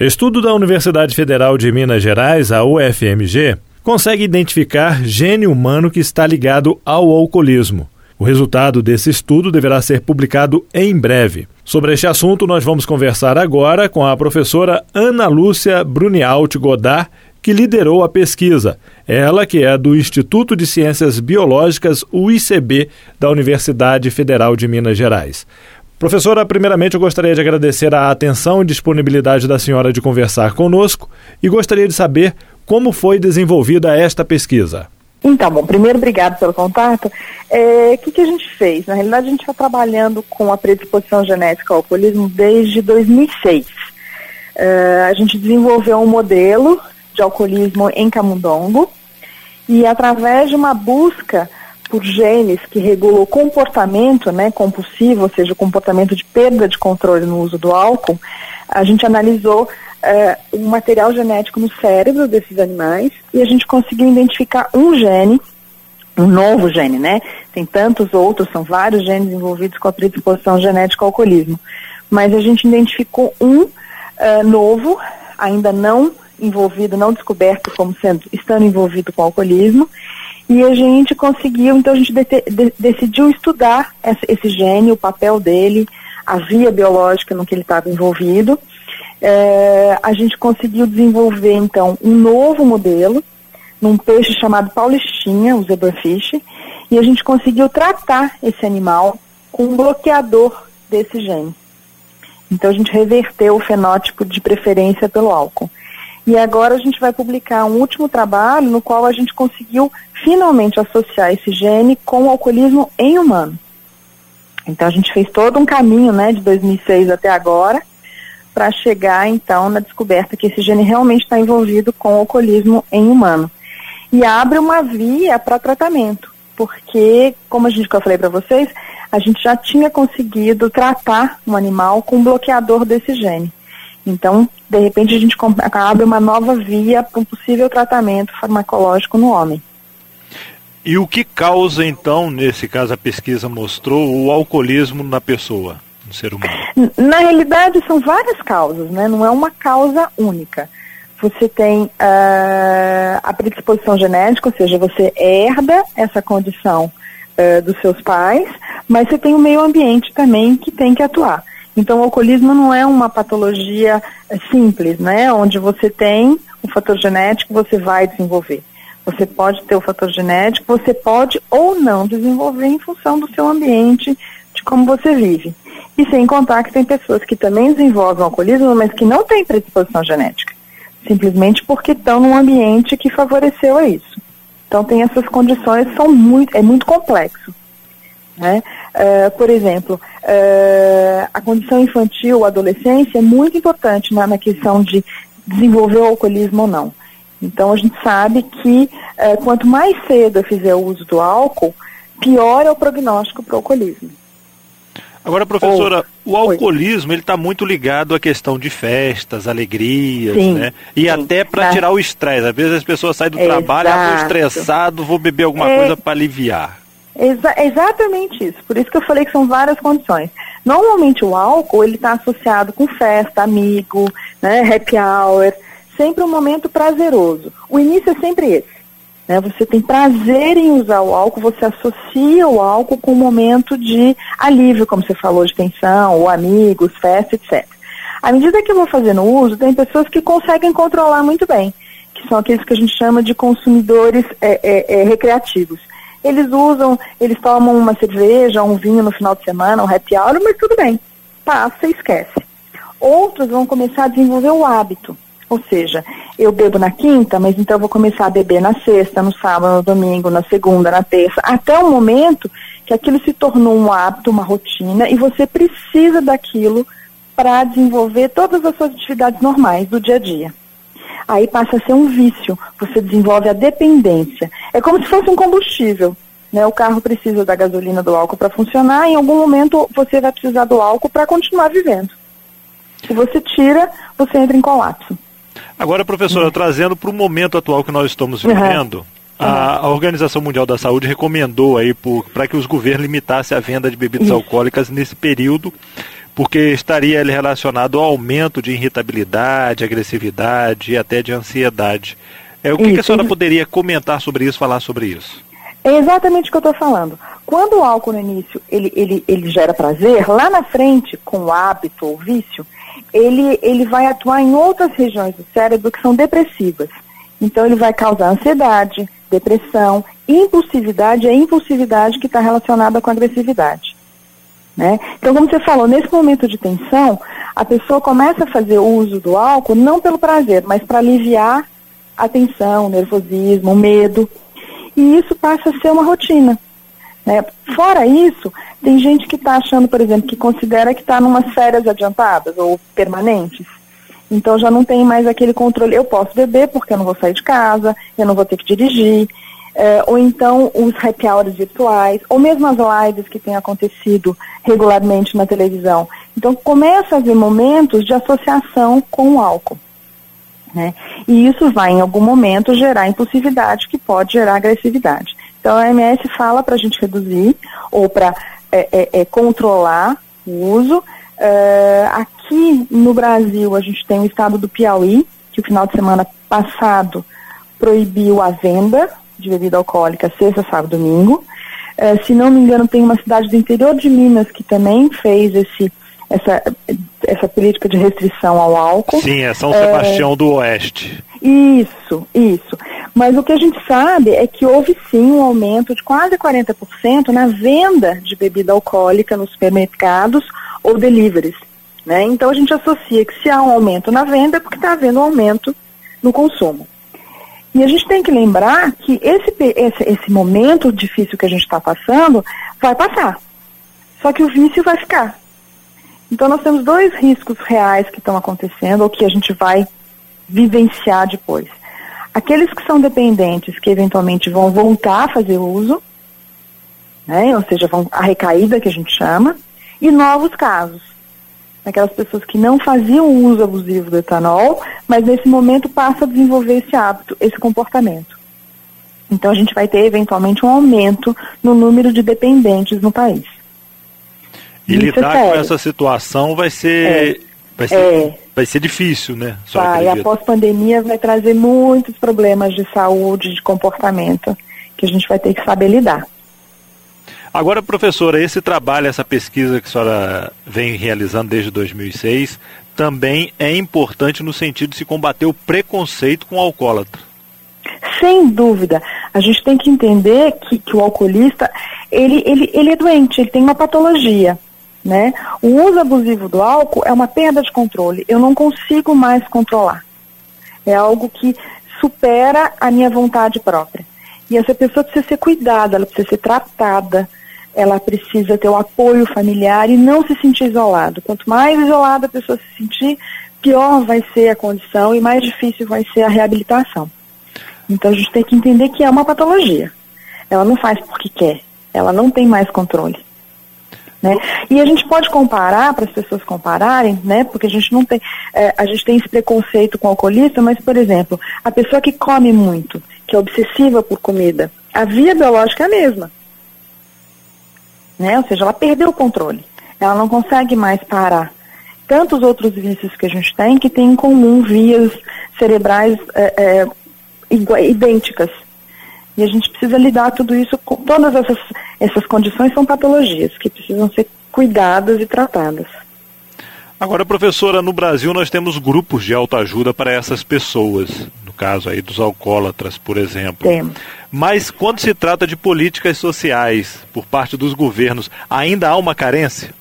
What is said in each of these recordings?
Estudo da Universidade Federal de Minas Gerais, a UFMG, consegue identificar gene humano que está ligado ao alcoolismo. O resultado desse estudo deverá ser publicado em breve. Sobre este assunto, nós vamos conversar agora com a professora Ana Lúcia Bruniaut Godard, que liderou a pesquisa. Ela que é do Instituto de Ciências Biológicas, o ICB, da Universidade Federal de Minas Gerais. Professora, primeiramente eu gostaria de agradecer a atenção e disponibilidade da senhora de conversar conosco e gostaria de saber como foi desenvolvida esta pesquisa. Então, bom, primeiro, obrigado pelo contato. O que a gente fez? Na realidade, a gente está trabalhando com a predisposição genética ao alcoolismo desde 2006. A gente desenvolveu um modelo de alcoolismo em camundongo e, através de uma busca por genes que regulam o comportamento, né, compulsivo, ou seja, o comportamento de perda de controle no uso do álcool, a gente analisou um material genético no cérebro desses animais e a gente conseguiu identificar um gene, um novo gene, né? Tem tantos outros, são vários genes envolvidos com a predisposição genética ao alcoolismo. Mas a gente identificou um novo, ainda não envolvido, não descoberto como estando envolvido com o alcoolismo. E a gente conseguiu, então a gente decidiu estudar esse gene, o papel dele, a via biológica no que ele estava envolvido. A gente conseguiu desenvolver, então, um novo modelo num peixe chamado Paulistinha, o Zebrafish, e a gente conseguiu tratar esse animal com um bloqueador desse gene. Então, a gente reverteu o fenótipo de preferência pelo álcool. E agora a gente vai publicar um último trabalho no qual a gente conseguiu finalmente associar esse gene com o alcoolismo em humano. Então, a gente fez todo um caminho, né, de 2006 até agora, para chegar, então, na descoberta que esse gene realmente está envolvido com o alcoolismo em humano. E abre uma via para tratamento, porque, como eu falei para vocês, a gente já tinha conseguido tratar um animal com um bloqueador desse gene. Então, de repente, a gente abre uma nova via para um possível tratamento farmacológico no homem. E o que causa, então, nesse caso a pesquisa mostrou, o alcoolismo na pessoa? Ser humano. Na realidade, são várias causas, né? Não é uma causa única. Você tem a predisposição genética, ou seja, você herda essa condição dos seus pais, mas você tem o meio ambiente também que tem que atuar. Então, o alcoolismo não é uma patologia simples, né? Onde você tem um fator genético, você vai desenvolver. Você pode ter o fator genético, você pode ou não desenvolver em função do seu ambiente, de como você vive. E sem contar que tem pessoas que também desenvolvem alcoolismo, mas que não têm predisposição genética, simplesmente porque estão num ambiente que favoreceu a isso. Então tem essas condições, é muito complexo, né? Por exemplo, a condição infantil, a adolescência é muito importante na questão de desenvolver o alcoolismo ou não. Então a gente sabe que quanto mais cedo eu fizer o uso do álcool, pior é o prognóstico para o alcoolismo. Agora, professora, o alcoolismo ele está muito ligado à questão de festas, alegrias, sim, né? E sim, até para tirar o estresse. Às vezes as pessoas saem do trabalho, estou estressado, vou beber alguma coisa para aliviar. Exatamente isso. Por isso que eu falei que são várias condições. Normalmente o álcool ele está associado com festa, amigo, né? Happy hour, sempre um momento prazeroso. O início é sempre esse. Você tem prazer em usar o álcool, você associa o álcool com um momento de alívio, como você falou, de tensão, ou amigos, festa, etc. À medida que eu vou fazendo uso, tem pessoas que conseguem controlar muito bem, que são aqueles que a gente chama de consumidores recreativos. Eles tomam uma cerveja, um vinho no final de semana, um happy hour, mas tudo bem, passa e esquece. Outros vão começar a desenvolver o hábito. Ou seja, eu bebo na quinta, mas então eu vou começar a beber na sexta, no sábado, no domingo, na segunda, na terça, até o momento que aquilo se tornou um hábito, uma rotina, e você precisa daquilo para desenvolver todas as suas atividades normais do dia a dia. Aí passa a ser um vício, você desenvolve a dependência. É como se fosse um combustível, né? O carro precisa da gasolina, do álcool para funcionar, e em algum momento você vai precisar do álcool para continuar vivendo. Se você tira, você entra em colapso. Agora, professora, trazendo para o momento atual que nós estamos vivendo, a Organização Mundial da Saúde recomendou aí para que os governos limitassem a venda de bebidas alcoólicas nesse período, porque estaria ele relacionado ao aumento de irritabilidade, agressividade e até de ansiedade. O que, isso, que a senhora poderia comentar sobre isso, falar sobre isso? É exatamente o que eu estou falando. Quando o álcool no início ele gera prazer, lá na frente, com o hábito ou vício, ele vai atuar em outras regiões do cérebro que são depressivas. Então ele vai causar ansiedade, depressão, impulsividade, é a impulsividade que está relacionada com a agressividade. Né? Então, como você falou, nesse momento de tensão, a pessoa começa a fazer o uso do álcool não pelo prazer, mas para aliviar a tensão, o nervosismo, o medo. E isso passa a ser uma rotina. Né? Fora isso, tem gente que está achando, por exemplo, que considera que está numas férias adiantadas ou permanentes. Então já não tem mais aquele controle. Eu posso beber porque eu não vou sair de casa, eu não vou ter que dirigir. Ou então os happy hours virtuais, ou mesmo as lives que têm acontecido regularmente na televisão. Então começa a haver momentos de associação com o álcool. Né? E isso vai em algum momento gerar impulsividade, que pode gerar agressividade. Então a OMS fala para a gente reduzir ou para controlar o uso. Aqui no Brasil a gente tem o estado do Piauí, que o final de semana passado proibiu a venda de bebida alcoólica sexta, sábado, domingo. Se não me engano, tem uma cidade do interior de Minas que também fez essa política de restrição ao álcool. Sim, é São Sebastião do Oeste. Isso. Mas o que a gente sabe é que houve sim um aumento de quase 40% na venda de bebida alcoólica nos supermercados ou deliveries. Né? Então a gente associa que se há um aumento na venda é porque está havendo um aumento no consumo. E a gente tem que lembrar que esse momento difícil que a gente está passando vai passar. Só que o vício vai ficar. Então nós temos dois riscos reais que estão acontecendo ou que a gente vai vivenciar depois. Aqueles que são dependentes, que eventualmente vão voltar a fazer uso, né? Ou seja, a recaída que a gente chama, e novos casos. Aquelas pessoas que não faziam uso abusivo do etanol, mas nesse momento passam a desenvolver esse hábito, esse comportamento. Então a gente vai ter eventualmente um aumento no número de dependentes no país. E isso lidar com essa situação vai ser difícil, né? E a pós-pandemia vai trazer muitos problemas de saúde, de comportamento, que a gente vai ter que saber lidar. Agora, professora, esse trabalho, essa pesquisa que a senhora vem realizando desde 2006, também é importante no sentido de se combater o preconceito com o alcoólatra. Sem dúvida. A gente tem que entender que o alcoolista, ele é doente, ele tem uma patologia. Né? O uso abusivo do álcool é uma perda de controle. Eu não consigo mais controlar. É algo que supera a minha vontade própria. E essa pessoa precisa ser cuidada, ela precisa ser tratada, ela precisa ter o apoio familiar e não se sentir isolado. Quanto mais isolada a pessoa se sentir, pior vai ser a condição e mais difícil vai ser a reabilitação. Então a gente tem que entender que é uma patologia. Ela não faz porque quer, ela não tem mais controle. Né? E a gente pode comparar, para as pessoas compararem, né? Porque a gente não tem, a gente tem esse preconceito com o alcoolista, mas, por exemplo, a pessoa que come muito, que é obsessiva por comida, a via biológica é a mesma. Né? Ou seja, ela perdeu o controle, ela não consegue mais parar. Tantos outros vícios que a gente tem, que tem em comum vias cerebrais idênticas. E a gente precisa lidar tudo isso, com todas essas condições são patologias que precisam ser cuidadas e tratadas. Agora, professora, no Brasil nós temos grupos de autoajuda para essas pessoas, no caso aí dos alcoólatras, por exemplo. Temos. Mas quando se trata de políticas sociais por parte dos governos, ainda há uma carência?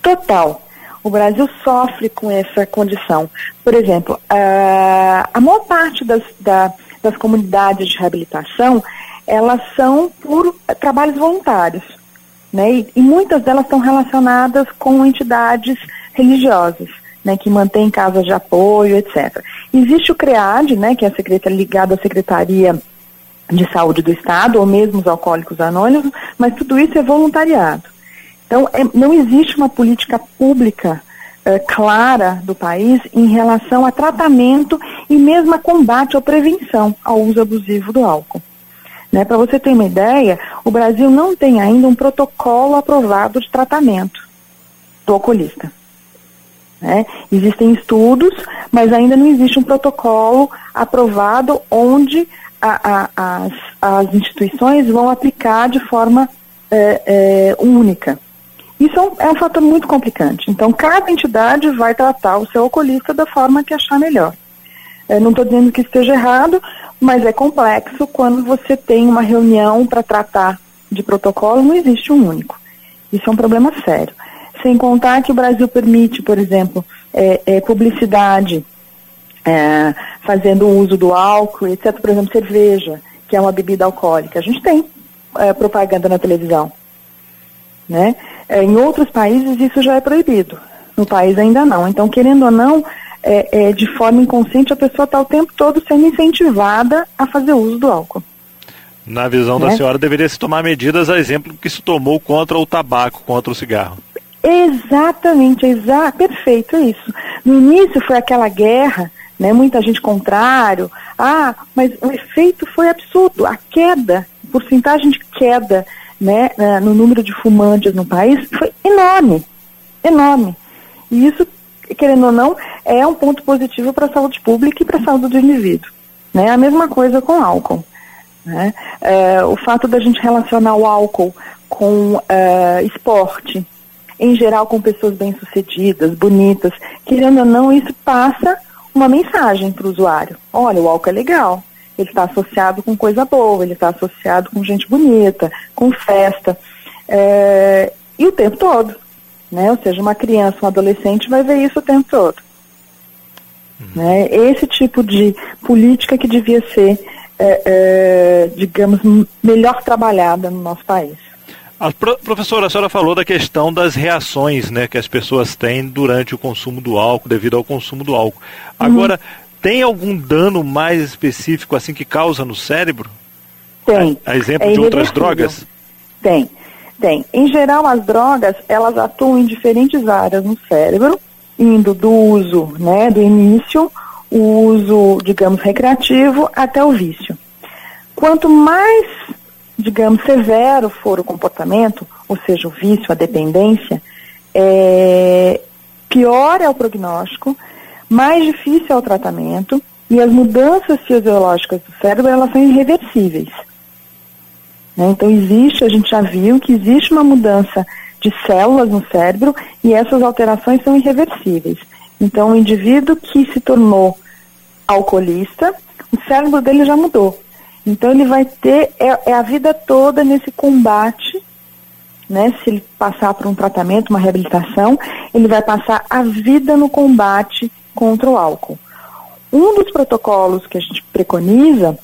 Total. O Brasil sofre com essa condição. Por exemplo, a maior parte das comunidades de reabilitação, elas são por trabalhos voluntários, né? E muitas delas estão relacionadas com entidades religiosas, né? Que mantêm casas de apoio, etc. Existe o CREAD, né? Que é ligado à Secretaria de Saúde do Estado, ou mesmo os Alcoólicos Anônimos, mas tudo isso é voluntariado. Então, não existe uma política pública clara do país em relação a tratamento e mesmo a combate ou prevenção ao uso abusivo do álcool. Né? Para você ter uma ideia, o Brasil não tem ainda um protocolo aprovado de tratamento. do oculista. Né? Existem estudos, mas ainda não existe um protocolo aprovado onde as instituições vão aplicar de forma única. Isso é um fator muito complicante. Então, cada entidade vai tratar o seu oculista da forma que achar melhor. Não estou dizendo que esteja errado, mas é complexo quando você tem uma reunião para tratar de protocolo, não existe um único. Isso é um problema sério. Sem contar que o Brasil permite, por exemplo, publicidade, fazendo uso do álcool, etc. Por exemplo, cerveja, que é uma bebida alcoólica. A gente tem propaganda na televisão. Né? Em outros países isso já é proibido. No país ainda não. Então, querendo ou não, de forma inconsciente, a pessoa está o tempo todo sendo incentivada a fazer uso do álcool. Na visão da senhora, deveria se tomar medidas, a exemplo que se tomou contra o tabaco, contra o cigarro. Exatamente, perfeito isso. No início foi aquela guerra, né, muita gente contrário, mas o efeito foi absurdo, a queda, a porcentagem de queda, né, no número de fumantes no país foi enorme, enorme. E isso, querendo ou não, é um ponto positivo para a saúde pública e para a saúde do indivíduo. Né? A mesma coisa com o álcool. Né? O fato da gente relacionar o álcool com esporte, em geral com pessoas bem-sucedidas, bonitas, querendo ou não, isso passa uma mensagem para o usuário. Olha, o álcool é legal, ele está associado com coisa boa, ele está associado com gente bonita, com festa, e o tempo todo. Né? Ou seja, uma criança, um adolescente vai ver isso o tempo todo. Né? Esse tipo de política que devia ser, digamos, melhor trabalhada no nosso país. Professora, a senhora falou da questão das reações, né, que as pessoas têm durante o consumo do álcool, devido ao consumo do álcool. Agora, tem algum dano mais específico assim que causa no cérebro? Tem. A exemplo de outras drogas? Tem. Em geral, as drogas, elas atuam em diferentes áreas no cérebro, indo do uso, né, do início, o uso, digamos, recreativo, até o vício. Quanto mais, digamos, severo for o comportamento, ou seja, o vício, a dependência, pior é o prognóstico, mais difícil é o tratamento, e as mudanças fisiológicas do cérebro, elas são irreversíveis. Né? Então a gente já viu que existe uma mudança de células no cérebro, e essas alterações são irreversíveis. Então o indivíduo que se tornou alcoolista, o cérebro dele já mudou. Então ele vai ter a vida toda nesse combate, né? Se ele passar por um tratamento, uma reabilitação, ele vai passar a vida no combate contra o álcool. Um dos protocolos que a gente preconiza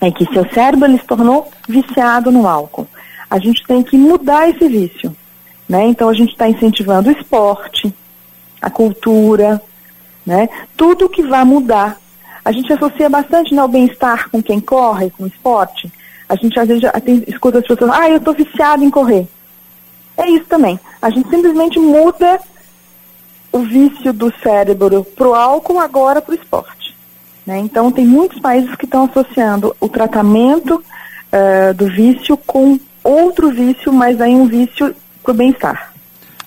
é que seu cérebro ele se tornou viciado no álcool. A gente tem que mudar esse vício, né? Então a gente está incentivando o esporte, a cultura, né? Tudo que vai mudar. A gente associa bastante, né, o bem-estar com quem corre, com o esporte. A gente às vezes escuta as pessoas, eu estou viciado em correr. É isso também. A gente simplesmente muda o vício do cérebro para o álcool, agora para o esporte. Né? Então tem muitos países que estão associando o tratamento do vício com outro vício, mas aí um vício para o bem-estar.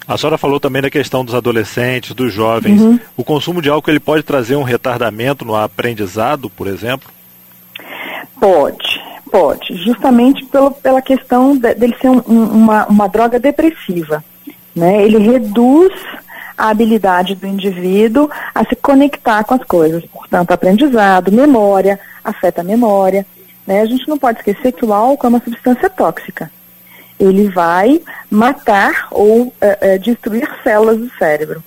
A senhora falou também da questão dos adolescentes, dos jovens. O consumo de álcool ele pode trazer um retardamento no aprendizado, por exemplo? Pode. Justamente pela questão dele ser uma droga depressiva. Né? Ele reduz a habilidade do indivíduo a se conectar com as coisas. Portanto, aprendizado, memória, afeta a memória. Né? A gente não pode esquecer que o álcool é uma substância tóxica. Ele vai matar ou destruir células do cérebro.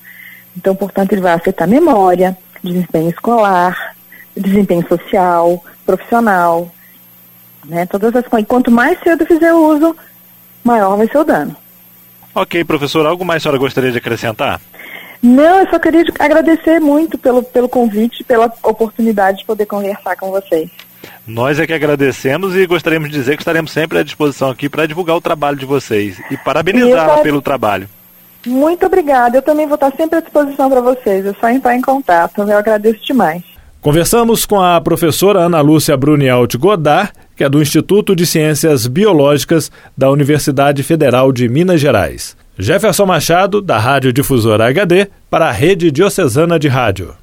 Então, portanto, ele vai afetar memória, desempenho escolar, desempenho social, profissional, né? Todas as coisas. Quanto mais cedo fizer o uso, maior vai ser o dano. Ok, professora. Algo mais a senhora gostaria de acrescentar? Não, eu só queria agradecer muito pelo convite, pela oportunidade de poder conversar com vocês. Nós é que agradecemos e gostaríamos de dizer que estaremos sempre à disposição aqui para divulgar o trabalho de vocês e parabenizá-la pelo trabalho. Muito obrigada, eu também vou estar sempre à disposição para vocês, é só entrar em contato, eu agradeço demais. Conversamos com a professora Ana Lúcia Bruniaut Godard, que é do Instituto de Ciências Biológicas da Universidade Federal de Minas Gerais. Jefferson Machado, da Rádio Difusora HD, para a Rede Diocesana de Rádio.